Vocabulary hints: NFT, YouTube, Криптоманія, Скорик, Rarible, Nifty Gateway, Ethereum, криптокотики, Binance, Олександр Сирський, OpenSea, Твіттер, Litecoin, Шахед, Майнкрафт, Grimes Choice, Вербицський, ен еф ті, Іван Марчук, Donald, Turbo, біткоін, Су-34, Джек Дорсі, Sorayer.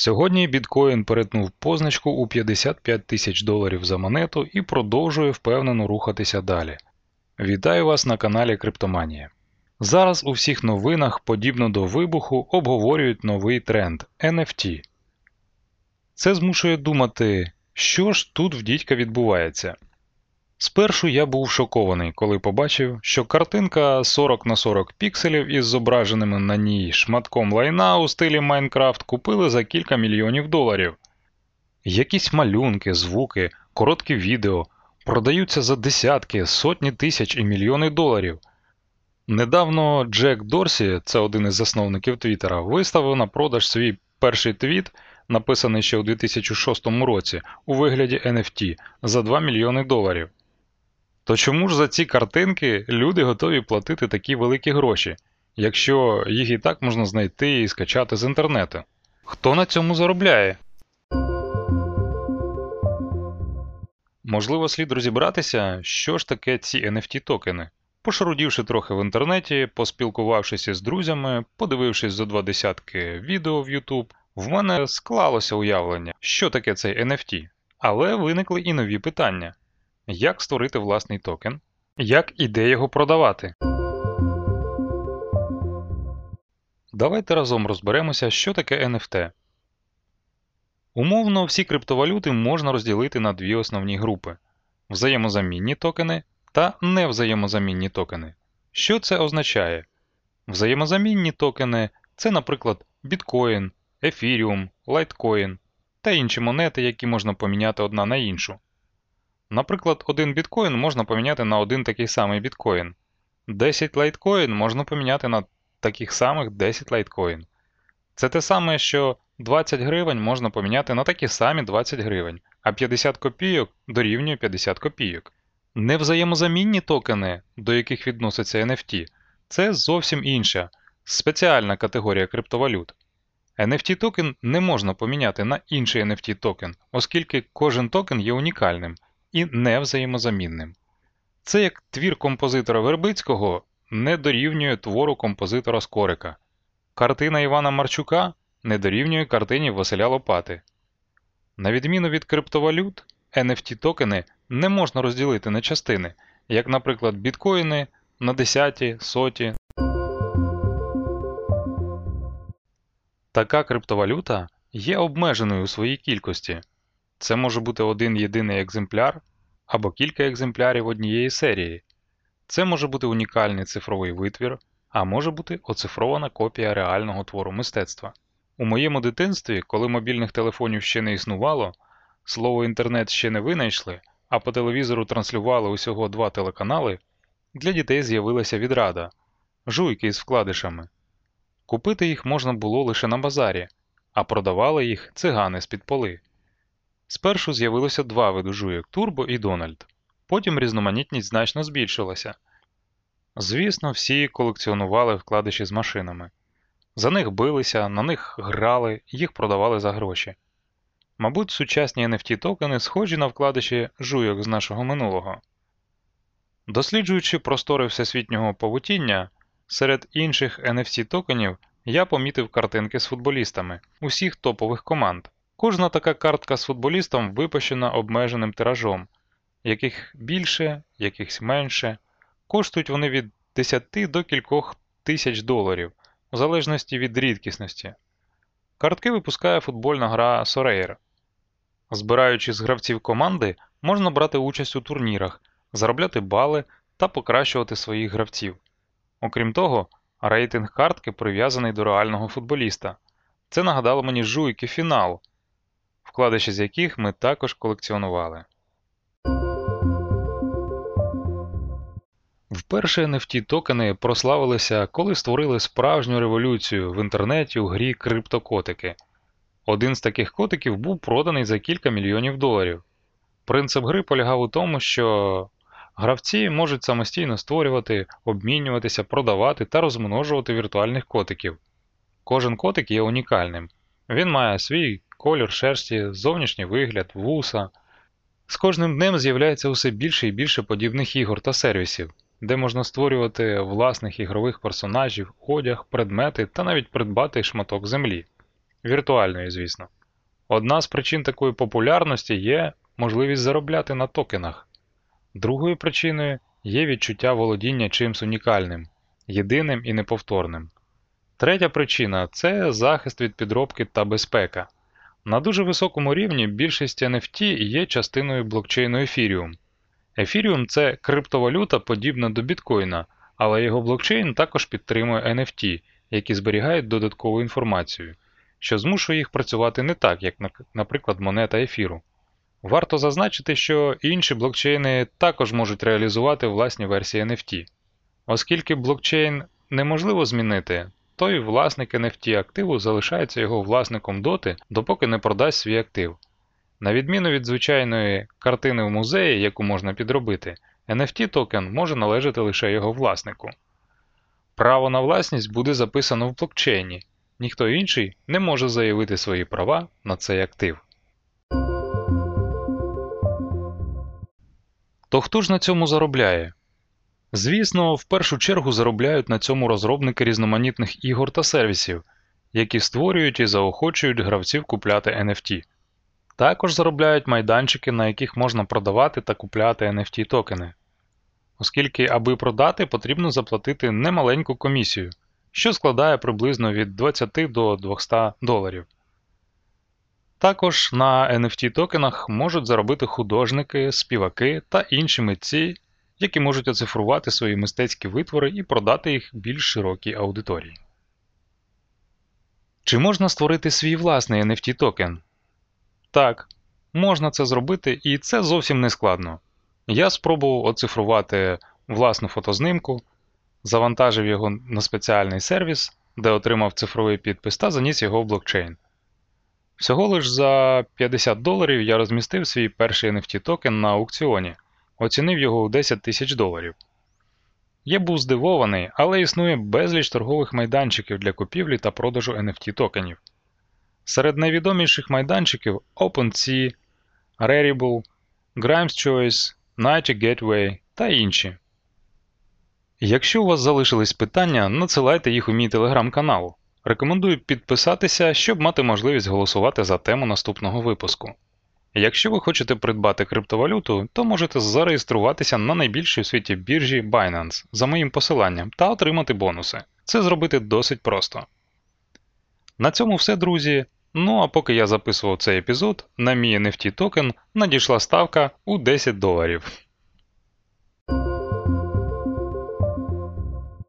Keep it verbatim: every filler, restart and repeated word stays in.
Сьогодні біткоін перетнув позначку у п'ятдесят п'ять тисяч доларів за монету і продовжує впевнено рухатися далі. Вітаю вас на каналі Криптоманія. Зараз у всіх новинах, подібно до вибуху, обговорюють новий тренд – ен еф ті. Це змушує думати, що ж тут в дідька відбувається. Спершу я був шокований, коли побачив, що картинка сорок на сорок пікселів із зображеними на ній шматком лайна у стилі Майнкрафт купили за кілька мільйонів доларів. Якісь малюнки, звуки, короткі відео продаються за десятки, сотні тисяч і мільйони доларів. Недавно Джек Дорсі, це один із засновників Твіттера, виставив на продаж свій перший твіт, написаний ще у дві тисячі шостому році, у вигляді ен еф ті, за два мільйони доларів. То чому ж за ці картинки люди готові платити такі великі гроші, якщо їх і так можна знайти і скачати з інтернету? Хто на цьому заробляє? Можливо, слід розібратися, що ж таке ці ен еф ті-токени. Пошарудівши трохи в інтернеті, поспілкувавшись із друзями, подивившись за два десятки відео в YouTube, в мене склалося уявлення, що таке цей ен еф ті. Але виникли і нові питання. Як створити власний токен? Як і де його продавати? Давайте разом розберемося, що таке ен еф ті. Умовно, всі криптовалюти можна розділити на дві основні групи – взаємозамінні токени та невзаємозамінні токени. Що це означає? Взаємозамінні токени – це, наприклад, біткоін, Ethereum, Litecoin та інші монети, які можна поміняти одна на іншу. Наприклад, один біткоін можна поміняти на один такий самий біткоін. десять Litecoin можна поміняти на таких самих десять Litecoin. Це те саме, що двадцять гривень можна поміняти на такі самі двадцять гривень, а п'ятдесят копійок дорівнює п'ятдесят копійок. Невзаємозамінні токени, до яких відноситься ен еф ті, це зовсім інша, спеціальна категорія криптовалют. ен еф ті-токен не можна поміняти на інший ен еф ті-токен, оскільки кожен токен є унікальним і невзаємозамінним. Це як твір композитора Вербицького не дорівнює твору композитора Скорика. Картина Івана Марчука не дорівнює картині Василя Лопати. На відміну від криптовалют, ен еф ті-токени не можна розділити на частини, як, наприклад, біткоїни на десяті, соті. Така криптовалюта є обмеженою у своїй кількості. Це може бути один єдиний екземпляр або кілька екземплярів однієї серії. Це може бути унікальний цифровий витвір, а може бути оцифрована копія реального твору мистецтва. У моєму дитинстві, коли мобільних телефонів ще не існувало, слово «інтернет» ще не винайшли, а по телевізору транслювали усього два телеканали, для дітей з'явилася відрада – жуйки із вкладишами. Купити їх можна було лише на базарі, а продавали їх цигани з-під поли. Спершу з'явилося два види жуйок – Turbo і Donald. Потім різноманітність значно збільшилася. Звісно, всі колекціонували вкладиші з машинами. За них билися, на них грали, їх продавали за гроші. Мабуть, сучасні ен еф ті-токени схожі на вкладиші жуйок з нашого минулого. Досліджуючи простори всесвітнього павутіння, серед інших ен еф ті-токенів я помітив картинки з футболістами усіх топових команд. Кожна така картка з футболістом випущена обмеженим тиражом. Яких більше, якихось менше. Коштують вони від десяти до кількох тисяч доларів, в залежності від рідкісності. Картки випускає футбольна гра Sorayer. Збираючи з гравців команди, можна брати участь у турнірах, заробляти бали та покращувати своїх гравців. Окрім того, рейтинг картки прив'язаний до реального футболіста. Це нагадало мені жуйки фінал, вкладиші з яких ми також колекціонували. Вперше ен еф ті-токени прославилися, коли створили справжню революцію в інтернеті у грі криптокотики. Один з таких котиків був проданий за кілька мільйонів доларів. Принцип гри полягав у тому, що гравці можуть самостійно створювати, обмінюватися, продавати та розмножувати віртуальних котиків. Кожен котик є унікальним. Він має свій колір шерсті, зовнішній вигляд, вуса. З кожним днем з'являється усе більше і більше подібних ігор та сервісів, де можна створювати власних ігрових персонажів, одяг, предмети та навіть придбати шматок землі. віртуальної, звісно. Одна з причин такої популярності є можливість заробляти на токенах. Другою причиною є відчуття володіння чимсь унікальним, єдиним і неповторним. Третя причина – це захист від підробки та безпека. На дуже високому рівні більшість ен еф ті є частиною блокчейну Ethereum. Ethereum – це криптовалюта, подібна до біткоїна, але його блокчейн також підтримує ен еф ті, які зберігають додаткову інформацію, що змушує їх працювати не так, як, наприклад, монета ефіру. Варто зазначити, що інші блокчейни також можуть реалізувати власні версії ен еф ті. Оскільки блокчейн неможливо змінити, то й власник ен еф ті-активу залишається його власником доти, допоки не продасть свій актив. На відміну від звичайної картини в музеї, яку можна підробити, ен еф ті-токен може належати лише його власнику. Право на власність буде записано в блокчейні. Ніхто інший не може заявити свої права на цей актив. То хто ж на цьому заробляє? Звісно, в першу чергу заробляють на цьому розробники різноманітних ігор та сервісів, які створюють і заохочують гравців купляти ен еф ті. Також заробляють майданчики, на яких можна продавати та купляти ен еф ті-токени. Оскільки, аби продати, потрібно заплатити немаленьку комісію, що складає приблизно від двадцяти до двохсот доларів. Також на ен еф ті-токенах можуть заробити художники, співаки та інші митці, які можуть оцифрувати свої мистецькі витвори і продати їх більш широкій аудиторії. Чи можна створити свій власний ен еф ті-токен? Так, можна це зробити, і це зовсім не складно. Я спробував оцифрувати власну фотознимку, завантажив його на спеціальний сервіс, де отримав цифровий підпис та заніс його в блокчейн. Всього лиш за п'ятдесят доларів я розмістив свій перший ен еф ті-токен на аукціоні, оцінив його у десять тисяч доларів. Я був здивований, але існує безліч торгових майданчиків для купівлі та продажу ен еф ті-токенів. Серед найвідоміших майданчиків OpenSea, Rarible, Grimes Choice, Nifty Gateway та інші. Якщо у вас залишились питання, надсилайте їх у мій телеграм-канал. Рекомендую підписатися, щоб мати можливість голосувати за тему наступного випуску. Якщо ви хочете придбати криптовалюту, то можете зареєструватися на найбільшій у світі біржі Binance за моїм посиланням та отримати бонуси. Це зробити досить просто. На цьому все, друзі. Ну а поки я записував цей епізод, на мій ен еф ті-токен надійшла ставка у десять доларів.